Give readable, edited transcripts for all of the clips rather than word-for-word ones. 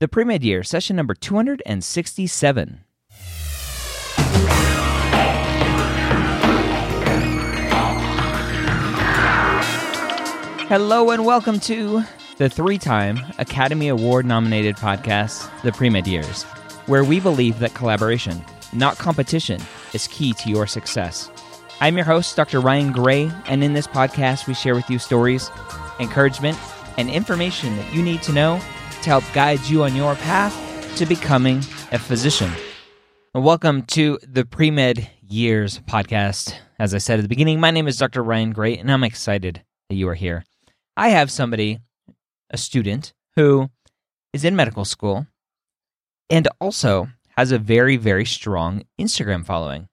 The Pre-Med Year, session number 267. Hello and welcome to the three-time Academy Award-nominated podcast, The Pre-Med Years, where we believe that collaboration, not competition, is key to your success. I'm your host, Dr. Ryan Gray, and in this podcast, we share with you stories, encouragement, and information that you need to know to help guide you on your path to becoming a physician. Welcome to the Pre-Med Years podcast. As I said at the beginning, my name is Dr. Ryan Gray, and I'm excited that you are here. I have somebody, a student, who is in medical school and also has a very, very strong Instagram following.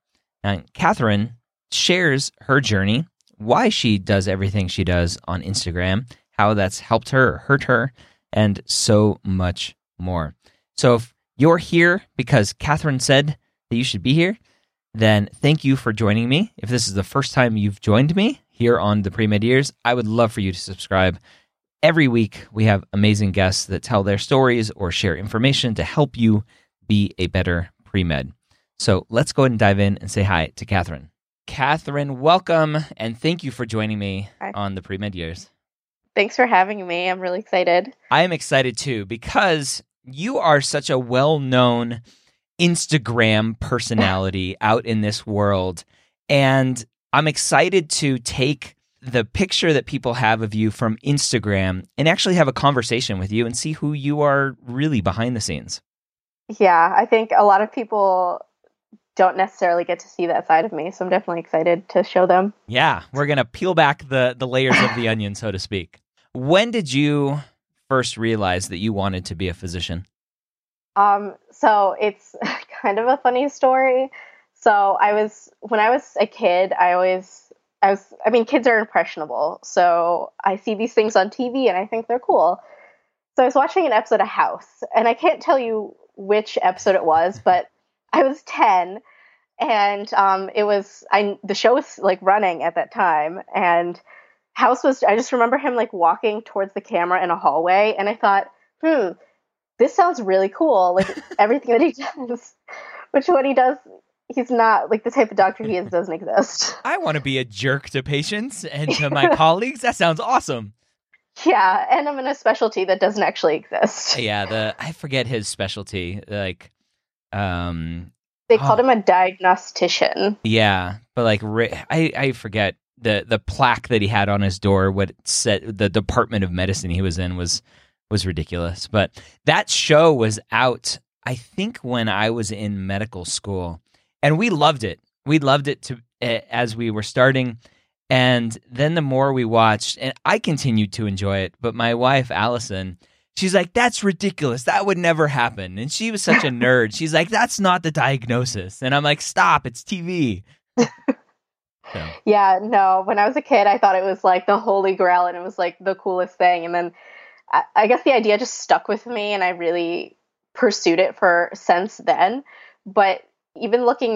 And Catherine shares her journey, why she does everything she does on Instagram, how that's helped her or hurt her, and so much more. So if you're here because Catherine said that you should be here, then thank you for joining me. If this is the first time you've joined me here on the Pre-Med Years, I would love for you to subscribe. Every week, we have amazing guests that tell their stories or share information to help you be a better pre-med. So let's go ahead and dive in and say hi to Catherine. Catherine, welcome, and thank you for joining me on the Pre-Med Years. Thanks for having me. I'm really excited. I am excited too, because you are such a well-known Instagram personality out in this world. And I'm excited to take the picture that people have of you from Instagram and actually have a conversation with you and see who you are really behind the scenes. Yeah, I think a lot of people don't necessarily get to see that side of me, so I'm definitely excited to show them. Yeah, we're going to peel back the layers of the onion, so to speak. When did you first realize that you wanted to be a physician? So it's kind of a funny story. So when I was a kid, kids are impressionable. So I see these things on TV and I think they're cool. So I was watching an episode of House, and I can't tell you which episode it was, but I was 10, and the show was like running at that time, and I just remember him like walking towards the camera in a hallway, and I thought, this sounds really cool, like everything that he does, which what he does, he's not like the type of doctor he is, doesn't exist. I want to be a jerk to patients and to my colleagues. That sounds awesome. Yeah, and I'm in a specialty that doesn't actually exist. Yeah, I forget his specialty, like... they called him a diagnostician. Yeah, but like I forget the plaque that he had on his door. What it said, the Department of Medicine he was in was ridiculous. But that show was out, I think, when I was in medical school, and we loved it. We loved it as we were starting, and then the more we watched, and I continued to enjoy it. But my wife, Allison, she's like, that's ridiculous. That would never happen. And she was such a nerd. She's like, that's not the diagnosis. And I'm like, stop, it's TV. So. Yeah, no. When I was a kid, I thought it was like the holy grail and it was like the coolest thing. And then I guess the idea just stuck with me and I really pursued it since then. But even looking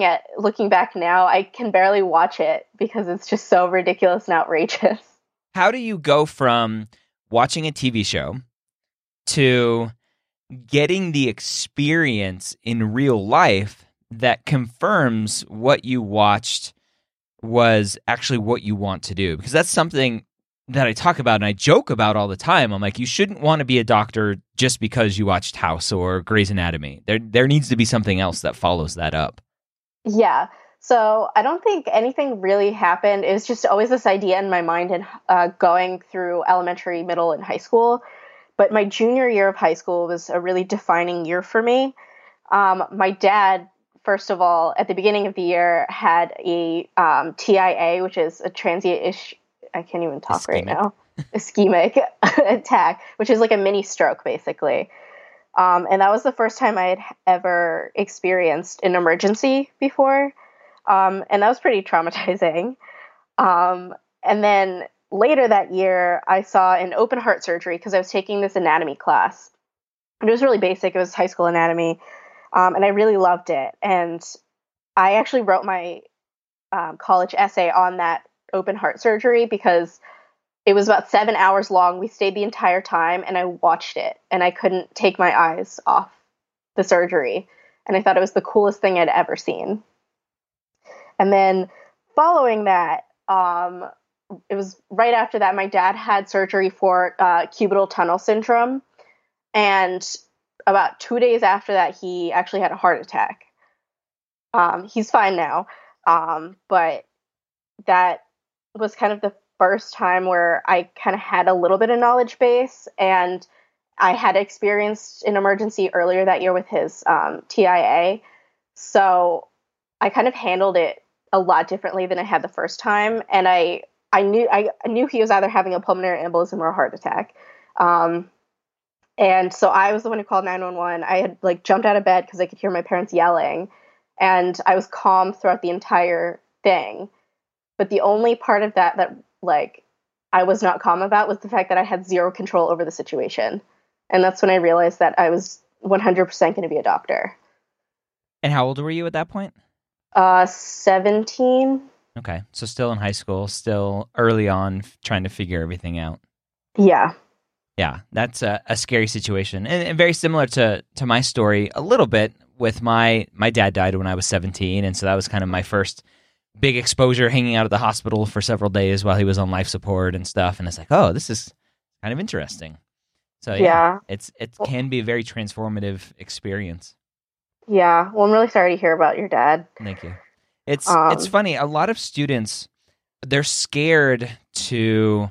back now, I can barely watch it because it's just so ridiculous and outrageous. How do you go from watching a TV show to getting the experience in real life that confirms what you watched was actually what you want to do? Because that's something that I talk about and I joke about all the time. I'm like, you shouldn't want to be a doctor just because you watched House or Grey's Anatomy. There needs to be something else that follows that up. Yeah. So I don't think anything really happened. It was just always this idea in my mind and going through elementary, middle, and high school. But my junior year of high school was a really defining year for me. My dad, first of all, at the beginning of the year, had a TIA, which is a ischemic attack, which is like a mini stroke, basically. And that was the first time I had ever experienced an emergency before. And that was pretty traumatizing. And then later that year, I saw an open heart surgery because I was taking this anatomy class. And it was really basic. It was high school anatomy. And I really loved it. And I actually wrote my college essay on that open heart surgery because It was about 7 hours long. We stayed the entire time, and I watched it, and I couldn't take my eyes off the surgery. And I thought it was the coolest thing I'd ever seen. And then following that, it was right after that, my dad had surgery for cubital tunnel syndrome. And about 2 days after that, he actually had a heart attack. He's fine now. But that was kind of the first time where I kind of had a little bit of knowledge base, and I had experienced an emergency earlier that year with his TIA. So I kind of handled it a lot differently than I had the first time. And I knew he was either having a pulmonary embolism or a heart attack. And so I was the one who called 911. I had jumped out of bed because I could hear my parents yelling, and I was calm throughout the entire thing. But the only part of that I was not calm about was the fact that I had zero control over the situation. And that's when I realized that I was 100% going to be a doctor. And how old were you at that point? 17. Okay. So still in high school, still early on, trying to figure everything out. Yeah. Yeah. That's a scary situation. And very similar to my story a little bit with my dad died when I was 17. And so that was kind of my first big exposure, hanging out at the hospital for several days while he was on life support and stuff. And it's like, oh, this is kind of interesting. So yeah. It can be a very transformative experience. Yeah. Well, I'm really sorry to hear about your dad. Thank you. It's funny. A lot of students, they're scared to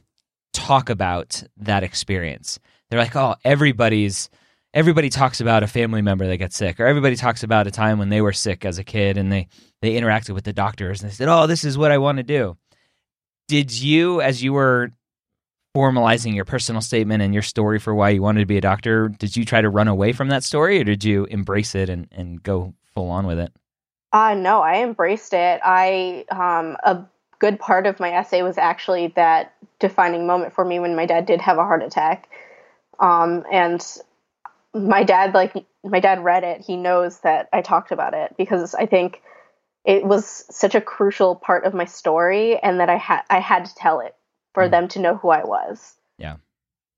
talk about that experience. They're like, oh, everybody talks about a family member that gets sick, or everybody talks about a time when they were sick as a kid and they interacted with the doctors and they said, oh, this is what I want to do. Did you, as you were formalizing your personal statement and your story for why you wanted to be a doctor, did you try to run away from that story, or did you embrace it and go full on with it? No, I embraced it. A good part of my essay was actually that defining moment for me when my dad did have a heart attack. And my dad read it. He knows that I talked about it because I think it was such a crucial part of my story, and that I had to tell it for them to know who I was. Yeah.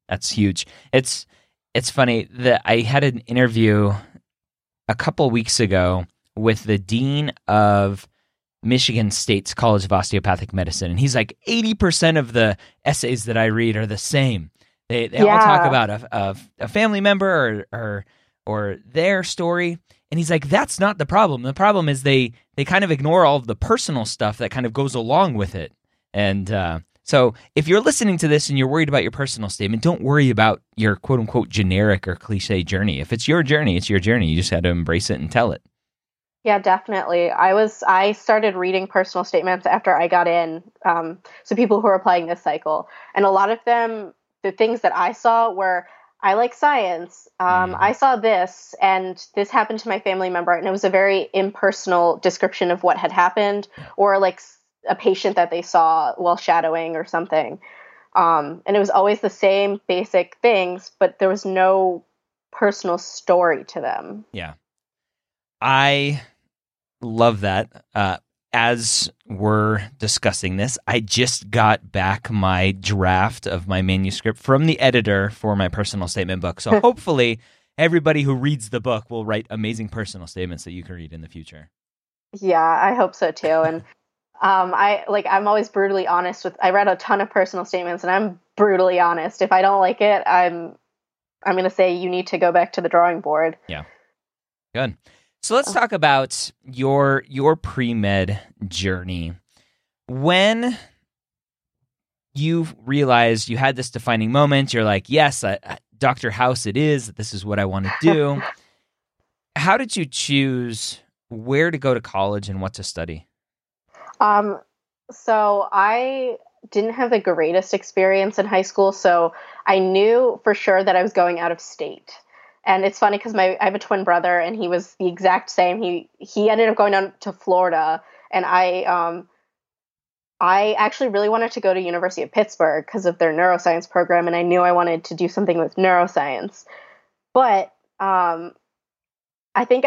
That's huge. It's funny that I had an interview a couple weeks ago with the dean of Michigan State's College of Osteopathic Medicine. And he's like, 80% of the essays that I read are the same. They all talk about a family member or their story. And he's like, that's not the problem. The problem is they kind of ignore all of the personal stuff that kind of goes along with it. And so if you're listening to this and you're worried about your personal statement, don't worry about your quote-unquote generic or cliche journey. If it's your journey, it's your journey. You just had to embrace it and tell it. Yeah, definitely. I started reading personal statements after I got in. So people who are applying this cycle, and a lot of them, the things that I saw were, I like science. I saw this, and this happened to my family member. And it was a very impersonal description of what had happened, or a patient that they saw while shadowing or something. And it was always the same basic things, but there was no personal story to them. Yeah. I love that. As we're discussing this, I just got back my draft of my manuscript from the editor for my personal statement book. So hopefully everybody who reads the book will write amazing personal statements that you can read in the future. Yeah, I hope so too. And I'm always brutally honest I read a ton of personal statements, and I'm brutally honest. If I don't like it, I'm going to say you need to go back to the drawing board. Yeah. Good. So let's talk about your pre-med journey. When you realized you had this defining moment, you're like, yes, Dr. House it is. This is what I want to do. How did you choose where to go to college and what to study? So I didn't have the greatest experience in high school, so I knew for sure that I was going out of state. And it's funny because I have a twin brother, and he was the exact same. He ended up going down to Florida, and I actually really wanted to go to University of Pittsburgh because of their neuroscience program, and I knew I wanted to do something with neuroscience. But I think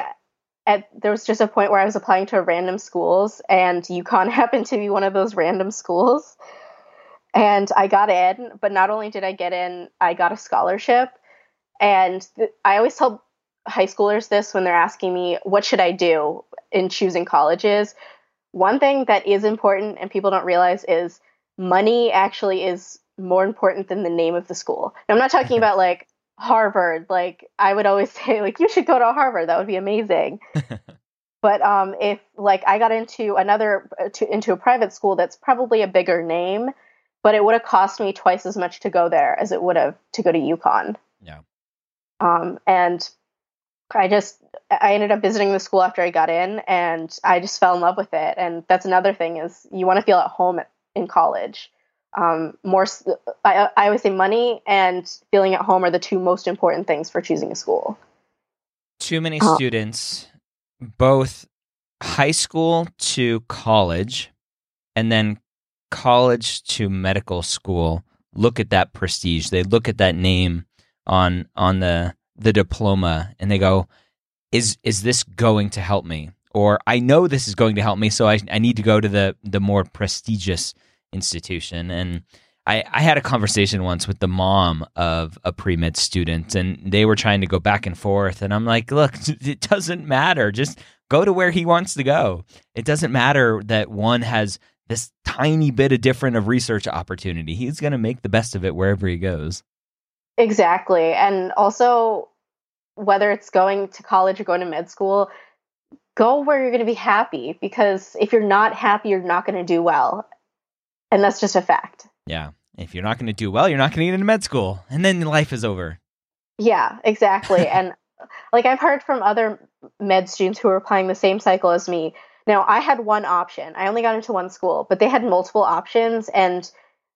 there was just a point where I was applying to random schools, and UConn happened to be one of those random schools. And I got in, but not only did I get in, I got a scholarship. And I always tell high schoolers this when they're asking me, what should I do in choosing colleges? One thing that is important and people don't realize is money actually is more important than the name of the school. And I'm not talking about like Harvard. Like I would always say like, you should go to Harvard. That would be amazing. But if like I got into a private school, that's probably a bigger name, but it would have cost me twice as much to go there as it would have to go to UConn. Yeah. And I ended up visiting the school after I got in, and I just fell in love with it. And that's another thing is you want to feel at home in college. I always say money and feeling at home are the two most important things for choosing a school. Too many students, both high school to college and then college to medical school, look at that prestige. They look at that name on the diploma and they go, is this going to help me? Or I know this is going to help me, so I need to go to the more prestigious institution. And I had a conversation once with the mom of a pre-med student, and they were trying to go back and forth. And I'm like, look, it doesn't matter. Just go to where he wants to go. It doesn't matter that one has this tiny bit of different of research opportunity. He's going to make the best of it wherever he goes. Exactly. And also, whether it's going to college or going to med school, go where you're going to be happy, because if you're not happy, you're not going to do well. And that's just a fact. Yeah. If you're not going to do well, you're not going to get into med school, and then life is over. Yeah, exactly. And like I've heard from other med students who are applying the same cycle as me. Now, I had one option. I only got into one school, but they had multiple options. And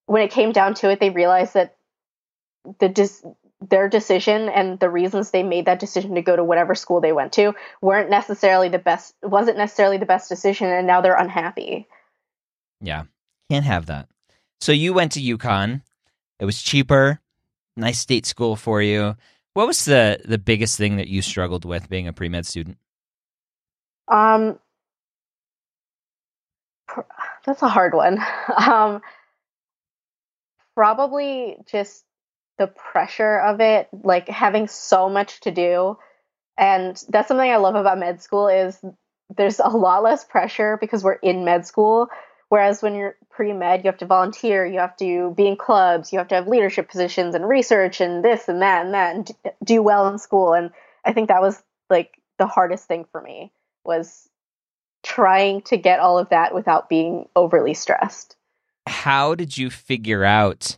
when it came down to it, they realized that their decision and the reasons they made that decision to go to whatever school they went to wasn't necessarily the best decision, and now they're unhappy. Yeah, can't have that. So you went to UConn. It was cheaper, nice state school for you. What was the biggest thing that you struggled with being a pre-med student? That's a hard one. Probably just the pressure of it, like having so much to do. And that's something I love about med school is there's a lot less pressure because we're in med school. Whereas when you're pre-med, you have to volunteer, you have to be in clubs, you have to have leadership positions and research and this and that and that and do well in school. And I think that was like the hardest thing for me was trying to get all of that without being overly stressed. How did you figure out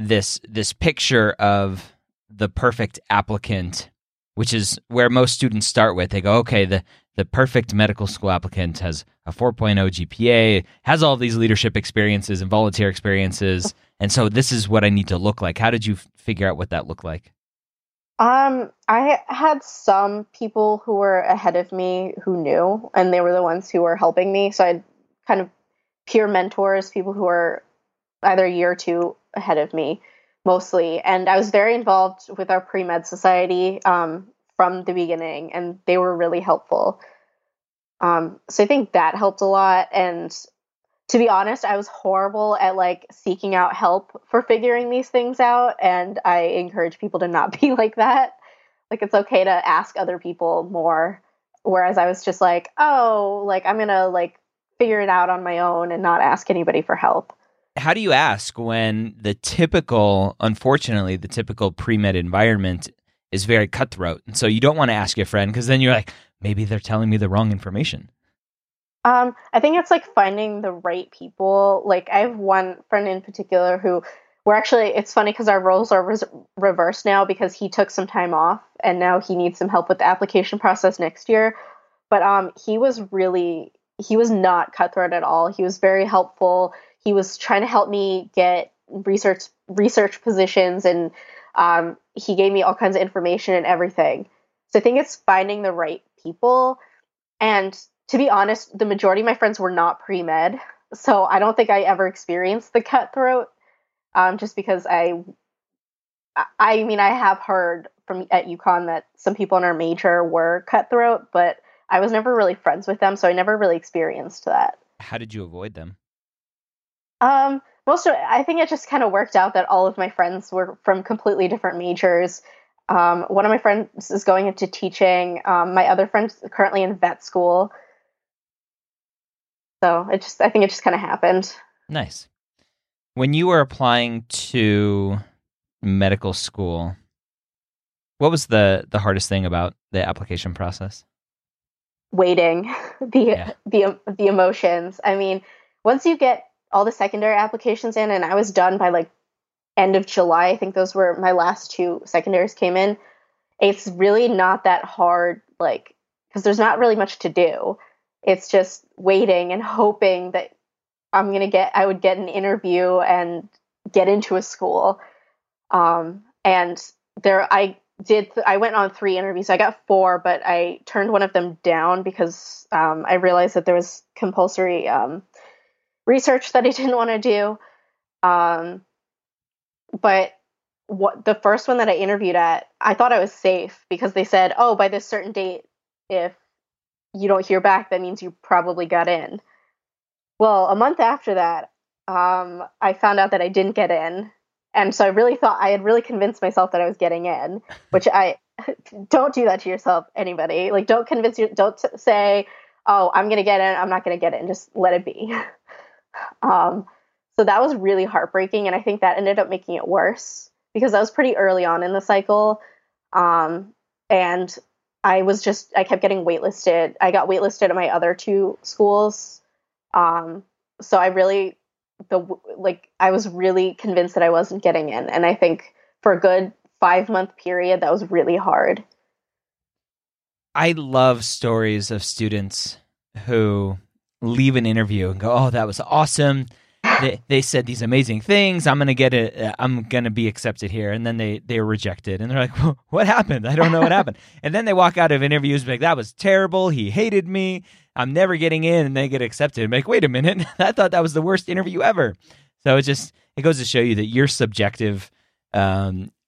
this picture of the perfect applicant, which is where most students start with? They go, okay, the perfect medical school applicant has a 4.0 GPA, has all these leadership experiences and volunteer experiences, and so this is what I need to look like. How did you figure out what that looked like? I had some people who were ahead of me who knew, and they were the ones who were helping me. So I had kind of peer mentors, people who were either a year or two ahead of me mostly. And I was very involved with our pre-med society from the beginning, and they were really helpful. So I think that helped a lot. And to be honest, I was horrible at like seeking out help for figuring these things out. And I encourage people to not be like that. Like it's okay to ask other people more. Whereas I was just like, oh, like I'm going to like figure it out on my own and not ask anybody for help. How do you ask when the typical pre-med environment is very cutthroat? And so you don't want to ask your friend because then you're like, maybe they're telling me the wrong information. I think it's like finding the right people. Like I have one friend in particular who it's funny because our roles are reversed now because he took some time off and now he needs some help with the application process next year. But he was not cutthroat at all. He was very helpful. He was trying to help me get research positions, and he gave me all kinds of information and everything. So I think it's finding the right people. And to be honest, the majority of my friends were not pre-med, so I don't think I ever experienced the cutthroat. Just because I mean, I have heard at UConn that some people in our major were cutthroat, but I was never really friends with them, so I never really experienced that. How did you avoid them? also, I think it just kind of worked out that all of my friends were from completely different majors. One of my friends is going into teaching. My other friend's currently in vet school. So I think it just kind of happened. Nice. When you were applying to medical school, what was the hardest thing about the application process? Waiting, the emotions. I mean, once you get all the secondary applications in, and I was done by like end of July, I think those were my last two secondaries came in. It's really not that hard, like, because there's not really much to do. It's just waiting and hoping that I would get an interview and get into a school. I went on 3 interviews. I got 4, but I turned one of them down because I realized that there was compulsory research that I didn't want to do. But the first one that I interviewed at, I thought I was safe because they said, oh, by this certain date, if you don't hear back, that means you probably got in. Well, a month after that, I found out that I didn't get in. And so I really thought I had really convinced myself that I was getting in, which I don't do that to yourself, anybody. Like, don't say, oh, I'm going to get in. I'm not going to get in. Just let it be. So that was really heartbreaking. And I think that ended up making it worse because that was pretty early on in the cycle. And I kept getting waitlisted. I got waitlisted at my other 2 schools. So I was really convinced that I wasn't getting in. And I think for a good 5-month period, that was really hard. I love stories of students who leave an interview and go, oh, that was awesome. They said these amazing things. I'm going to be accepted here. And then they're rejected. And they're like, well, what happened? I don't know what happened. And then they walk out of interviews like, that was terrible. He hated me. I'm never getting in. And they get accepted. I'm like, wait a minute. I thought that was the worst interview ever. So it goes to show you that your subjective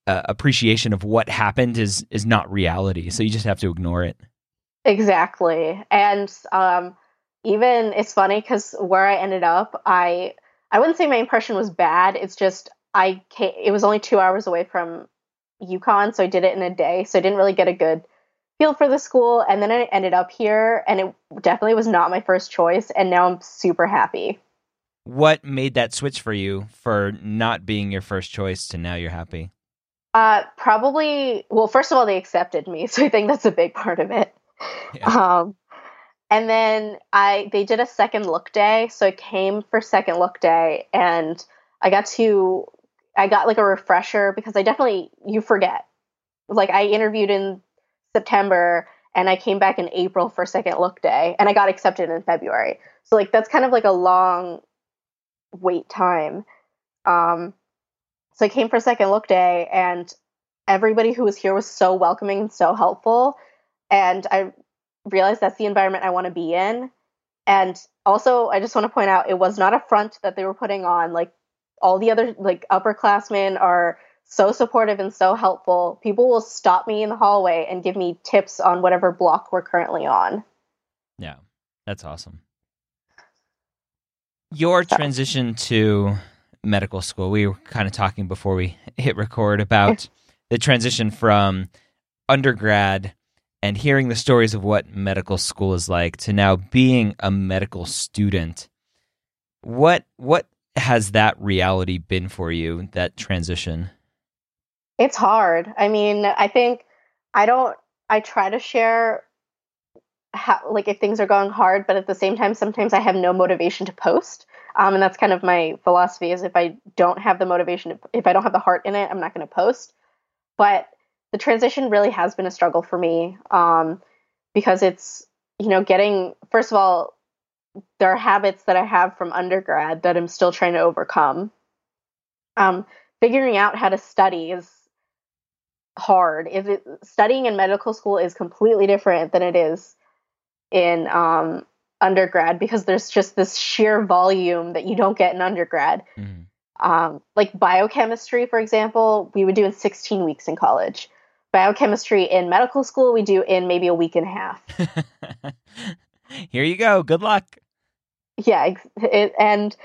appreciation of what happened is not reality. So you just have to ignore it. Exactly. And even it's funny because where I ended up, I wouldn't say my impression was bad. It's just it was only 2 hours away from UConn, so I did it in a day. So I didn't really get a good feel for the school. And then I ended up here, and it definitely was not my first choice. And now I'm super happy. What made that switch for you for not being your first choice to now you're happy? Probably, well, first of all, they accepted me. So I think that's a big part of it. Yeah. And then they did a second look day. So I came for second look day, and I got like a refresher because you forget. Like, I interviewed in September and I came back in April for second look day, and I got accepted in February. So like, that's kind of like a long wait time. So I came for second look day, and everybody who was here was so welcoming and so helpful. And I realized that's the environment I want to be in. And also, I just want to point out, it was not a front that they were putting on. Like, all the other like upperclassmen are so supportive and so helpful. People will stop me in the hallway and give me tips on whatever block we're currently on. Yeah, that's awesome. Your transition to medical school, we were kind of talking before we hit record about the transition from undergrad and hearing the stories of what medical school is like to now being a medical student. What has that reality been for you, that transition? It's hard. I mean, I think I try to share how, like, if things are going hard, but at the same time, sometimes I have no motivation to post. And that's kind of my philosophy, is if I don't have the motivation, if I don't have the heart in it, I'm not going to post. But the transition really has been a struggle for me, because it's, first of all, there are habits that I have from undergrad that I'm still trying to overcome. Figuring out how to study is hard. Studying in medical school is completely different than it is in undergrad, because there's just this sheer volume that you don't get in undergrad. Mm. Like biochemistry, for example, we would do in 16 weeks in college. Biochemistry in medical school, we do in maybe a week and a half. Here you go. Good luck. Yeah. And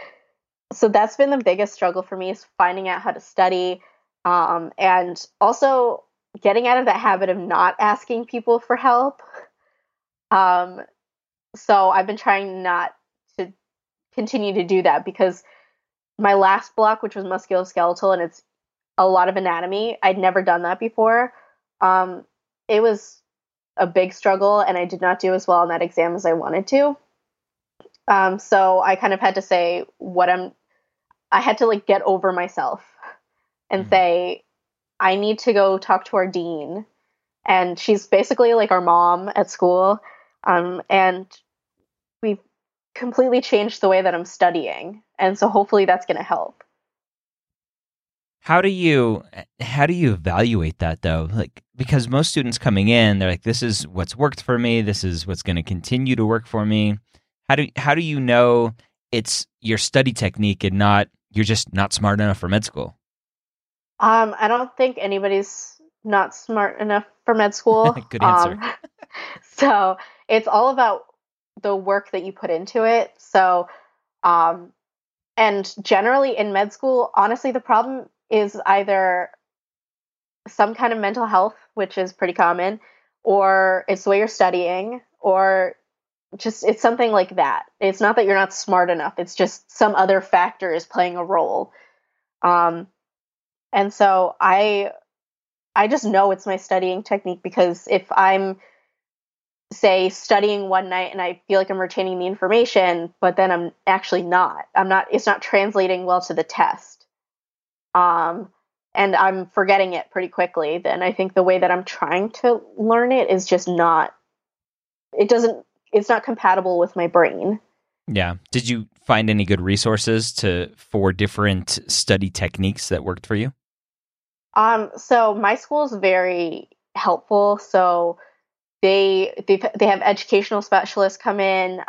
So that's been the biggest struggle for me, is finding out how to study, and also getting out of that habit of not asking people for help. So I've been trying not to continue to do that, because my last block, which was musculoskeletal, and it's a lot of anatomy, I'd never done that before. It was a big struggle, and I did not do as well on that exam as I wanted to. So I kind of had to say I had to like get over myself and say, I need to go talk to our dean. And she's basically like our mom at school. And we've completely changed the way that I'm studying. And so hopefully that's going to help. How do you evaluate that though? Like, because most students coming in, they're like, this is what's worked for me. This is what's going to continue to work for me. How do you know it's your study technique and not, you're just not smart enough for med school? I don't think anybody's not smart enough for med school. Good answer. So it's all about the work that you put into it. So, and generally in med school, honestly, the problem is either some kind of mental health, which is pretty common, or it's the way you're studying, or just it's something like that. It's not that you're not smart enough. It's just some other factor is playing a role. And so I just know it's my studying technique, because if I'm, say, studying one night and I feel like I'm retaining the information, but then I'm actually not. It's not translating well to the test. And I'm forgetting it pretty quickly. Then I think the way that I'm trying to learn it is just not, it's not compatible with my brain. Yeah. Did you find any good resources for different study techniques that worked for you? So my school is very helpful. So they have educational specialists come in.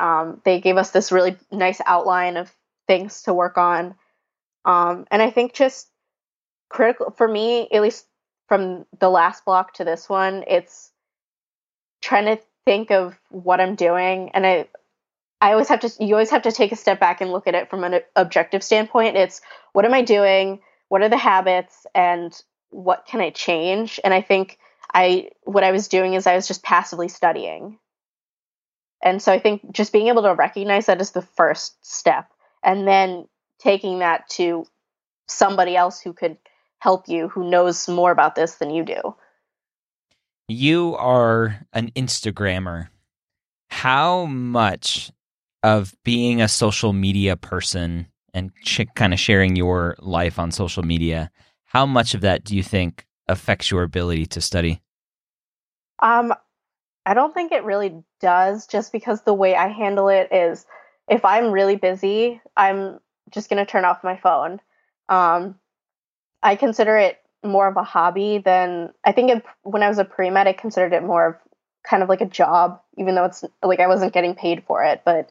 They gave us this really nice outline of things to work on. And I think just critical for me, at least from the last block to this one, it's trying to think of what I'm doing. And you always have to take a step back and look at it from an objective standpoint. It's what am I doing? What are the habits and what can I change? And I think what I was doing is I was just passively studying. And so I think just being able to recognize that is the first step, and then taking that to somebody else who could help you, who knows more about this than you do. You are an Instagrammer. How much of being a social media person and kind of sharing your life on social media, how much of that do you think affects your ability to study? I don't think it really does, just because the way I handle it is if I'm really busy, I'm just going to turn off my phone. I consider it more of a hobby than I think when I was a pre-med, I considered it more of kind of like a job, even though it's like I wasn't getting paid for it, but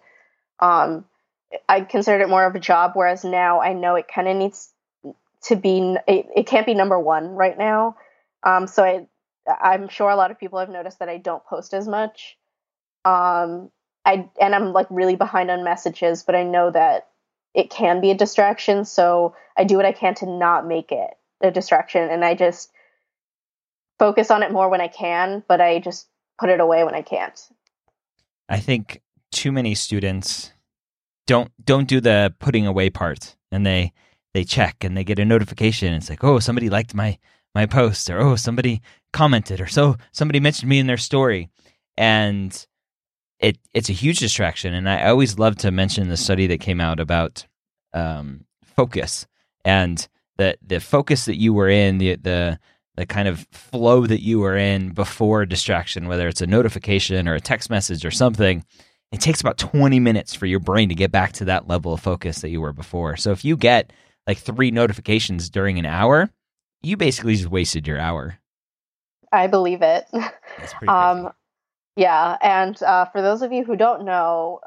I considered it more of a job, whereas now I know it kind of needs to be, it can't be number one right now. So I'm sure a lot of people have noticed that I don't post as much. I'm like really behind on messages, but I know that it can be a distraction. So I do what I can to not make it a distraction, and I just focus on it more when I can, but I just put it away when I can't. I think too many students don't do the putting away part, and they check and they get a notification. It's like, oh, somebody liked my post, or oh, somebody commented, or so somebody mentioned me in their story, and it's a huge distraction. And I always love to mention the study that came out about focus, and the focus that you were in, the kind of flow that you were in before a distraction, whether it's a notification or a text message or something, it takes about 20 minutes for your brain to get back to that level of focus that you were before. So if you get like 3 notifications during an hour, you basically just wasted your hour. I believe it. That's pretty crazy. Yeah. And for those of you who don't know,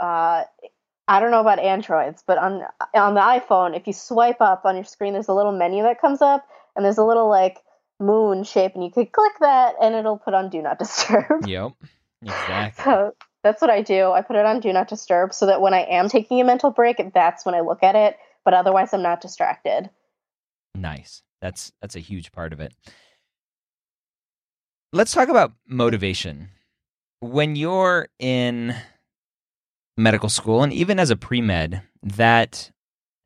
I don't know about Androids, but on the iPhone, if you swipe up on your screen, there's a little menu that comes up, and there's a little like moon shape, and you could click that, and it'll put on Do Not Disturb. Yep, exactly. So that's what I do. I put it on Do Not Disturb so that when I am taking a mental break, that's when I look at it. but otherwise I'm not distracted. Nice. That's a huge part of it. Let's talk about motivation. When you're in medical school, and even as a pre-med,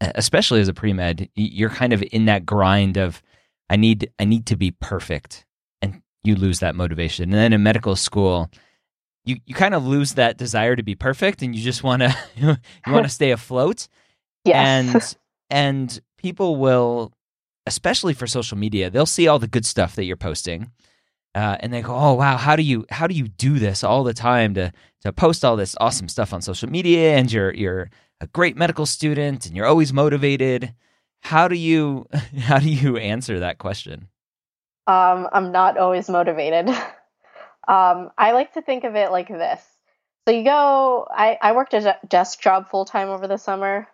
especially as a pre-med, you're kind of in that grind of, I need to be perfect, and you lose that motivation. And then in medical school, you kind of lose that desire to be perfect, and you just want to stay afloat. Yes. And people will, especially for social media, they'll see all the good stuff that you're posting, and they go, "Oh wow, how do you do this all the time to post all this awesome stuff on social media? And you're a great medical student, and you're always motivated." How do you answer that question? I'm not always motivated. I like to think of it like this. So I worked a desk job full time over the summer.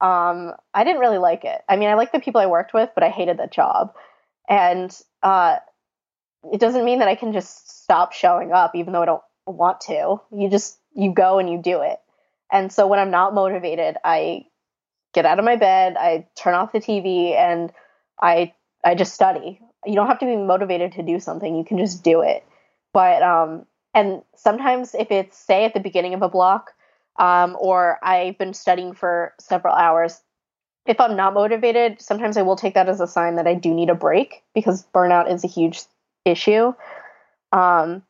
I didn't really like it. I mean, I liked the people I worked with, but I hated that job. And it doesn't mean that I can just stop showing up, even though I don't want to. You go and you do it. And so when I'm not motivated, I get out of my bed, I turn off the TV, and I just study. You don't have to be motivated to do something. You can just do it. But and sometimes if it's, say, at the beginning of a block, or I've been studying for several hours, if I'm not motivated, sometimes I will take that as a sign that I do need a break, because burnout is a huge issue. But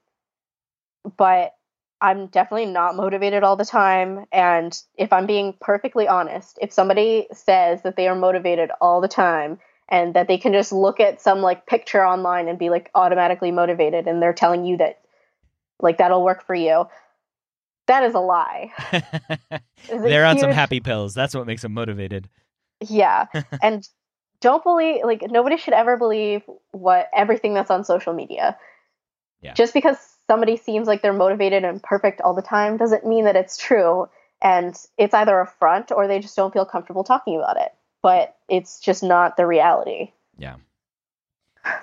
I'm definitely not motivated all the time. And if I'm being perfectly honest, if somebody says that they are motivated all the time and that they can just look at some like picture online and be like automatically motivated, and they're telling you that like that'll work for you, that is a lie. They're on some happy pills. That's what makes them motivated. Yeah. And don't believe, like, nobody should ever believe everything that's on social media. Yeah. Just because somebody seems like they're motivated and perfect all the time doesn't mean that it's true. And it's either a front or they just don't feel comfortable talking about it. But it's just not the reality. Yeah.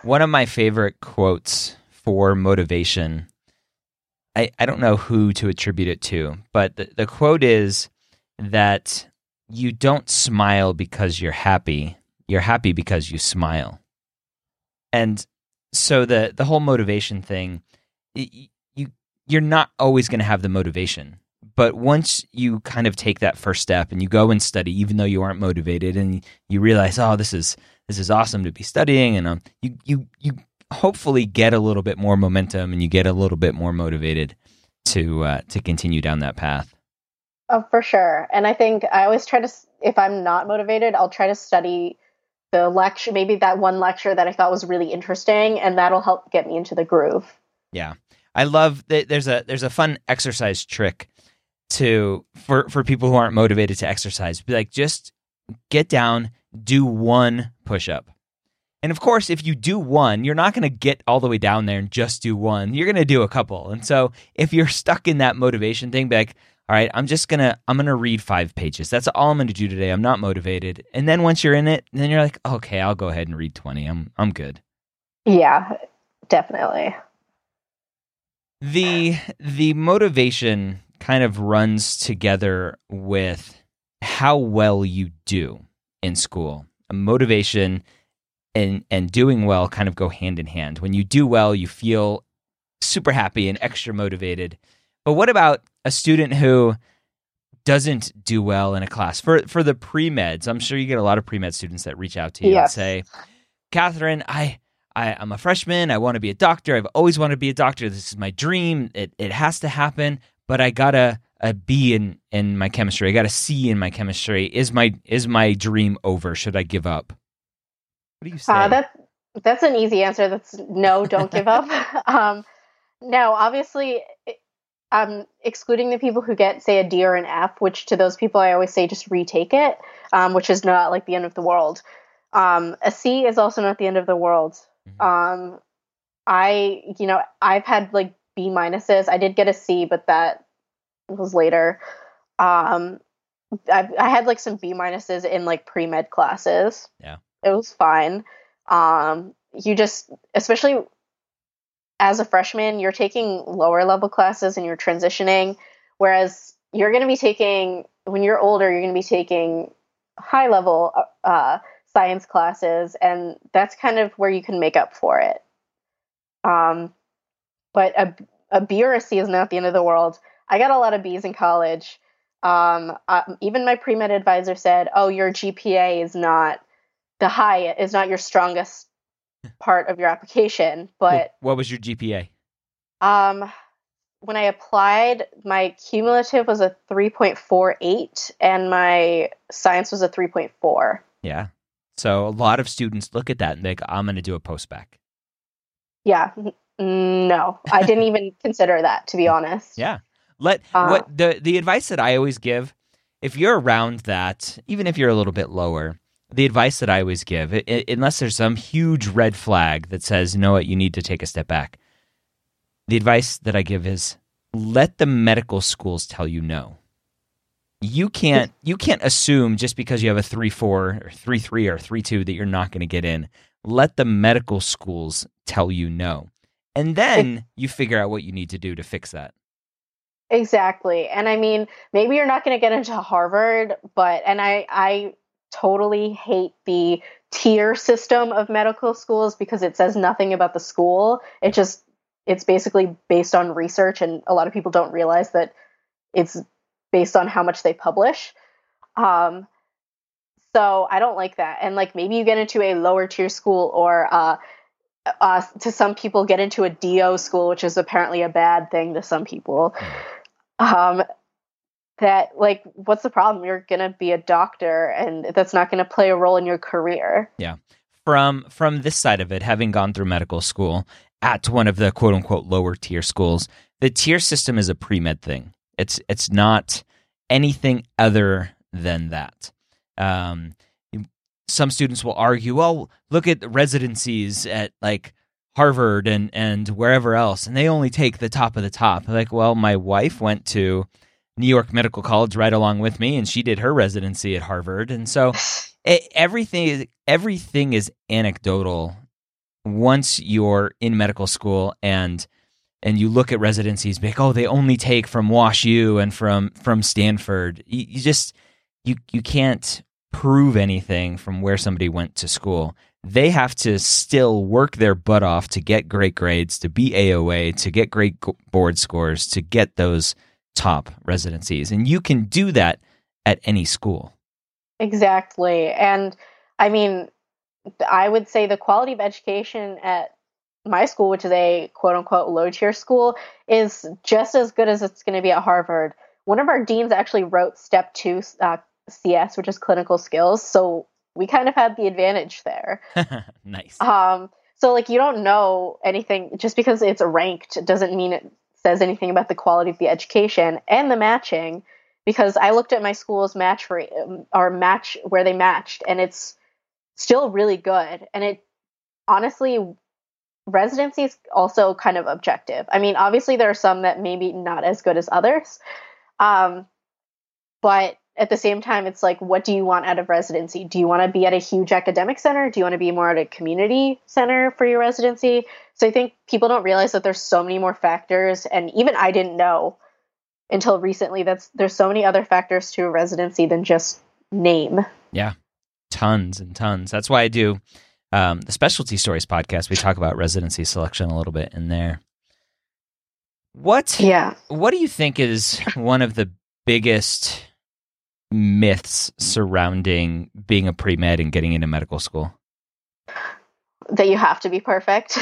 One of my favorite quotes for motivation, I don't know who to attribute it to, but the quote is that you don't smile because you're happy. You're happy because you smile. And so the whole motivation thing, you're not always going to have the motivation, but once you kind of take that first step and you go and study, even though you aren't motivated, and you realize, oh, this is awesome to be studying, and you hopefully get a little bit more momentum, and you get a little bit more motivated to continue down that path. Oh, for sure. And I think I always try to, if I'm not motivated, I'll try to study the lecture, maybe that one lecture that I thought was really interesting, and that'll help get me into the groove. Yeah. I love that there's a fun exercise trick for people who aren't motivated to exercise. Be like, just get down, do one push-up. And of course, if you do one, you're not going to get all the way down there and just do one. You're going to do a couple. And so if you're stuck in that motivation thing, be like, all right, I'm going to read 5 pages. That's all I'm going to do today. I'm not motivated. And then once you're in it, then you're like, okay, I'll go ahead and read 20. I'm good. Yeah, definitely. The motivation kind of runs together with how well you do in school. Motivation and doing well kind of go hand in hand. When you do well, you feel super happy and extra motivated. But what about a student who doesn't do well in a class? For the pre-meds, I'm sure you get a lot of pre-med students that reach out to you Yes. and say, Catherine, I'm a freshman. I want to be a doctor. I've always wanted to be a doctor. This is my dream. It has to happen. But I got a B in my chemistry. I got a C in my chemistry. Is my dream over? Should I give up? What do you say? That's an easy answer. That's no. Don't give up. No, obviously, excluding the people who get, say, a D or an F, which to those people I always say just retake it, which is not like the end of the world. A C is also not the end of the world. I've had like B minuses. I did get a C, but that was later. I had like some B minuses in like pre-med classes. Yeah. It was fine. You just, especially as a freshman, you're taking lower level classes and you're transitioning. Whereas when you're older, you're going to be taking high level science classes, and that's kind of where you can make up for it. But a B or a C is not the end of the world. I got a lot of B's in college. Even my pre-med advisor said, "Oh, your GPA is not the high, is not your strongest part of your application." But what was your GPA? When I applied, my cumulative was a 3.48 and my science was a 3.4. Yeah. So a lot of students look at that and think, I'm going to do a post-bac. Yeah. No, I didn't even consider that, to be honest. Yeah. The advice that I always give, if you're around that, even if you're a little bit lower, the advice that I always give, unless there's some huge red flag that says, you know what, you need to take a step back. The advice that I give is let the medical schools tell you no. You can't assume just because you have a 3.4 or 3.3 or 3.2 that you're not going to get in. Let the medical schools tell you no. And then you figure out what you need to do to fix that. Exactly. And I mean, maybe you're not going to get into Harvard, but I totally hate the tier system of medical schools because it says nothing about the school. It's basically based on research, and a lot of people don't realize that it's based on how much they publish. So I don't like that. And like, maybe you get into a lower tier school, or to some people get into a DO school, which is apparently a bad thing to some people. That like, what's the problem? You're going to be a doctor, and that's not going to play a role in your career. Yeah. From this side of it, having gone through medical school at one of the quote unquote lower tier schools, the tier system is a pre-med thing. It's not anything other than that. Some students will argue, well, look at the residencies at like Harvard and wherever else, and they only take the top of the top. Like, well, my wife went to New York Medical College right along with me, and she did her residency at Harvard. And so everything is anecdotal once you're in medical school and you look at residencies, like, oh, they only take from Wash U and from Stanford. You can't prove anything from where somebody went to school. They have to still work their butt off to get great grades, to be AOA, to get great board scores, to get those top residencies. And you can do that at any school. Exactly. And I mean, I would say the quality of education at my school, which is a quote unquote low tier school, is just as good as it's going to be at Harvard. One of our deans actually wrote step 2 CS, which is clinical skills. So we kind of had the advantage there. Nice. So like, you don't know anything just because it's ranked doesn't mean it says anything about the quality of the education and the matching, because I looked at my school's match where they matched, and it's still really good. And it honestly, residency is also kind of objective. I mean, obviously there are some that maybe not as good as others. But at the same time, it's like, what do you want out of residency? Do you want to be at a huge academic center? Do you want to be more at a community center for your residency? So I think people don't realize that there's so many more factors. And even I didn't know until recently that there's so many other factors to a residency than just name. Yeah. Tons and tons. That's why I do the Specialty Stories podcast. We talk about residency selection a little bit in there. What do you think is one of the biggest myths surrounding being a pre-med and getting into medical school? That you have to be perfect.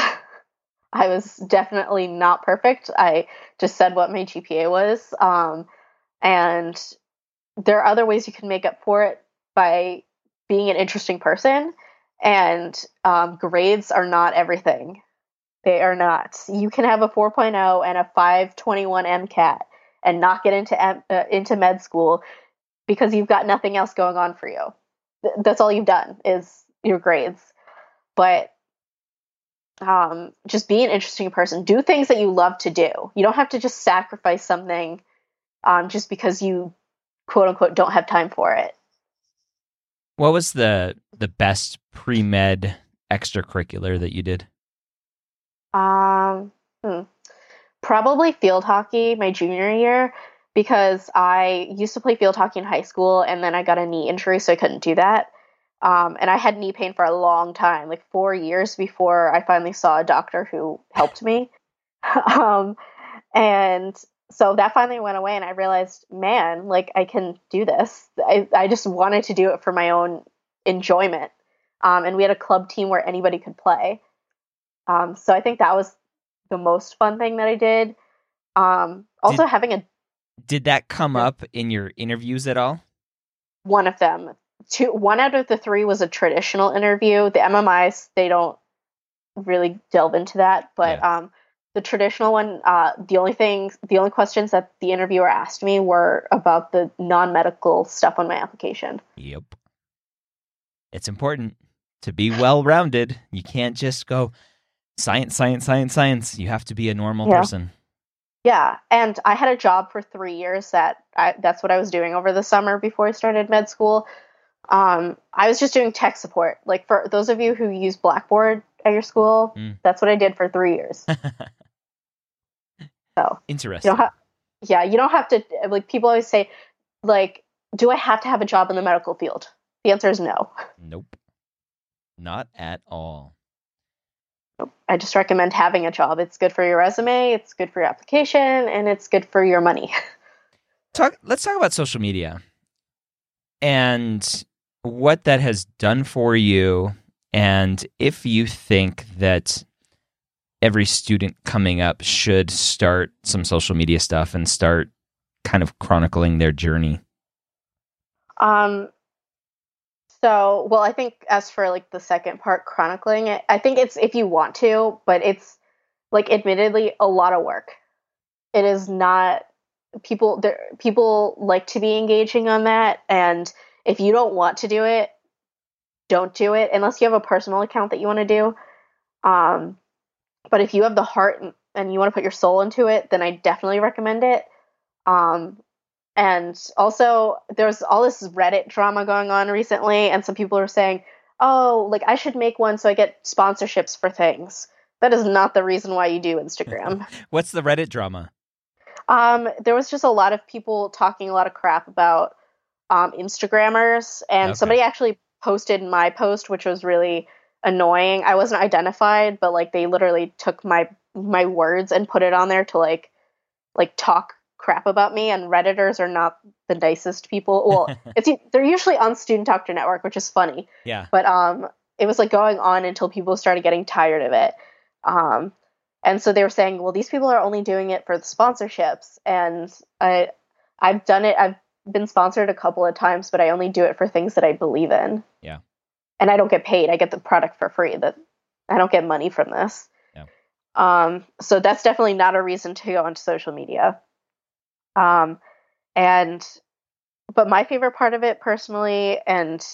I was definitely not perfect. I just said what my GPA was. And there are other ways you can make up for it by being an interesting person, and grades are not everything. They are not. You can have a 4.0 and a 521 MCAT and not get into med school because you've got nothing else going on for you. That's all you've done is your grades. But just be an interesting person. Do things that you love to do. You don't have to just sacrifice something just because you, quote unquote, don't have time for it. What was the best pre-med extracurricular that you did? Probably field hockey my junior year, because I used to play field hockey in high school, and then I got a knee injury, so I couldn't do that. And I had knee pain for a long time, like 4 years before I finally saw a doctor who helped me. And so that finally went away, and I realized, man, like, I can do this. I just wanted to do it for my own enjoyment. And we had a club team where anybody could play. So I think that was the most fun thing that I did. Also having a... Did that come up in your interviews at all? One of them. One out of the three was a traditional interview. The MMIs, they don't really delve into that, but yeah. The traditional one, the only questions that the interviewer asked me were about the non-medical stuff on my application. Yep. It's important to be well-rounded. You can't just go science, science, science, science. You have to be a normal person. Yeah, and I had a job for 3 years that's what I was doing over the summer before I started med school. I was just doing tech support. Like, for those of you who use Blackboard at your school, that's what I did for 3 years. So interesting. You don't have to, like, people always say, like, do I have to have a job in the medical field? The answer is no. Nope. Not at all. I just recommend having a job. It's good for your resume, it's good for your application, and it's good for your money. Let's talk about social media and what that has done for you, and if you think that every student coming up should start some social media stuff and start kind of chronicling their journey. So, well, I think as for, like, the second part, chronicling it, I think it's if you want to, but it's, like, admittedly a lot of work. It is not people like to be engaging on that. And if you don't want to do it, don't do it unless you have a personal account that you want to do. But if you have the heart and you want to put your soul into it, then I definitely recommend it. And also, there's all this Reddit drama going on recently, and some people are saying, oh, like, I should make one so I get sponsorships for things. That is not the reason why you do Instagram. What's the Reddit drama? There was just a lot of people talking a lot of crap about Instagrammers, and somebody actually posted my post, which was really annoying. I wasn't identified, but, like, they literally took my words and put it on there to, like talk crap about me, and Redditors are not the nicest people. Well, they're usually on Student Doctor Network, which is funny. Yeah. But it was, like, going on until people started getting tired of it. And so they were saying, well, these people are only doing it for the sponsorships. And I've done it. I've been sponsored a couple of times, but I only do it for things that I believe in. Yeah. And I don't get paid. I get the product for free. That I don't get money from this. Yeah. So that's definitely not a reason to go onto social media. But my favorite part of it personally, and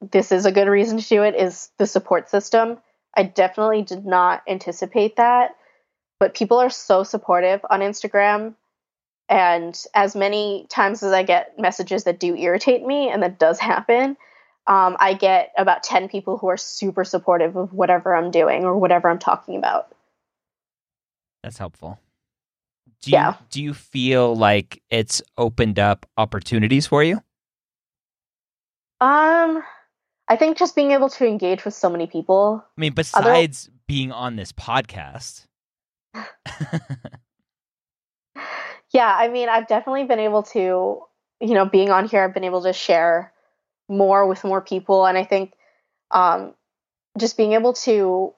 this is a good reason to do it, is the support system. I definitely did not anticipate that, but people are so supportive on Instagram. And as many times as I get messages that do irritate me, and that does happen, I get about 10 people who are super supportive of whatever I'm doing or whatever I'm talking about. That's helpful. Do you feel like it's opened up opportunities for you? I think just being able to engage with so many people. I mean, besides being on this podcast. Yeah, I mean, I've definitely been able to, being on here, I've been able to share more with more people. And I think just being able to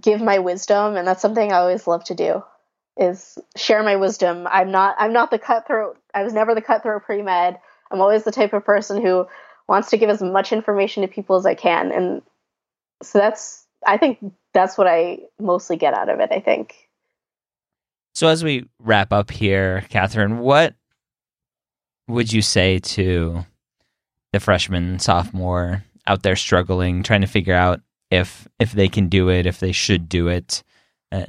give my wisdom, and that's something I always love to do, is share my wisdom. I'm not the cutthroat. I was never the cutthroat pre-med. I'm always the type of person who wants to give as much information to people as I can. And so I think that's what I mostly get out of it, I think. So as we wrap up here, Catherine, what would you say to the freshman, sophomore out there struggling, trying to figure out if they can do it, if they should do it?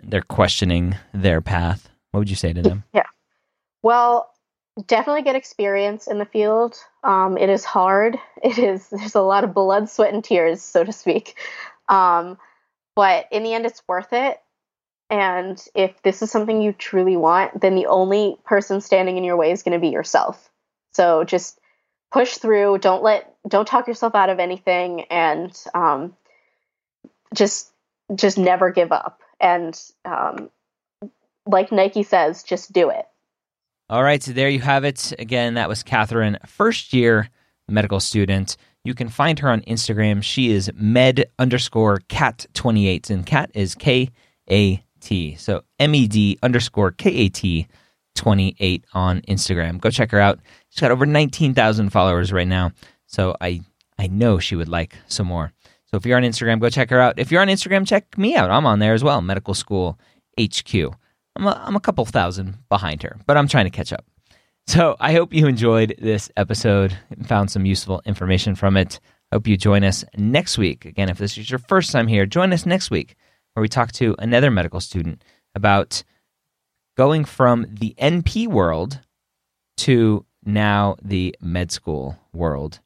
They're questioning their path. What would you say to them? Yeah. Well, definitely get experience in the field. It is hard. There's a lot of blood, sweat, and tears, so to speak. But in the end, it's worth it. And if this is something you truly want, then the only person standing in your way is going to be yourself. So just push through. Don't talk yourself out of anything, and just never give up. And like Nike says, just do it. All right. So there you have it. Again, that was Catherine, first year medical student. You can find her on Instagram. She is med_kat28, and kat is K-A-T. So med_kat28 on Instagram. Go check her out. She's got over 19,000 followers right now. So I know she would like some more. So if you're on Instagram, go check her out. If you're on Instagram, check me out. I'm on there as well, Medical School HQ. I'm a couple thousand behind her, but I'm trying to catch up. So I hope you enjoyed this episode and found some useful information from it. I hope you join us next week. Again, if this is your first time here, join us next week where we talk to another medical student about going from the NP world to now the med school world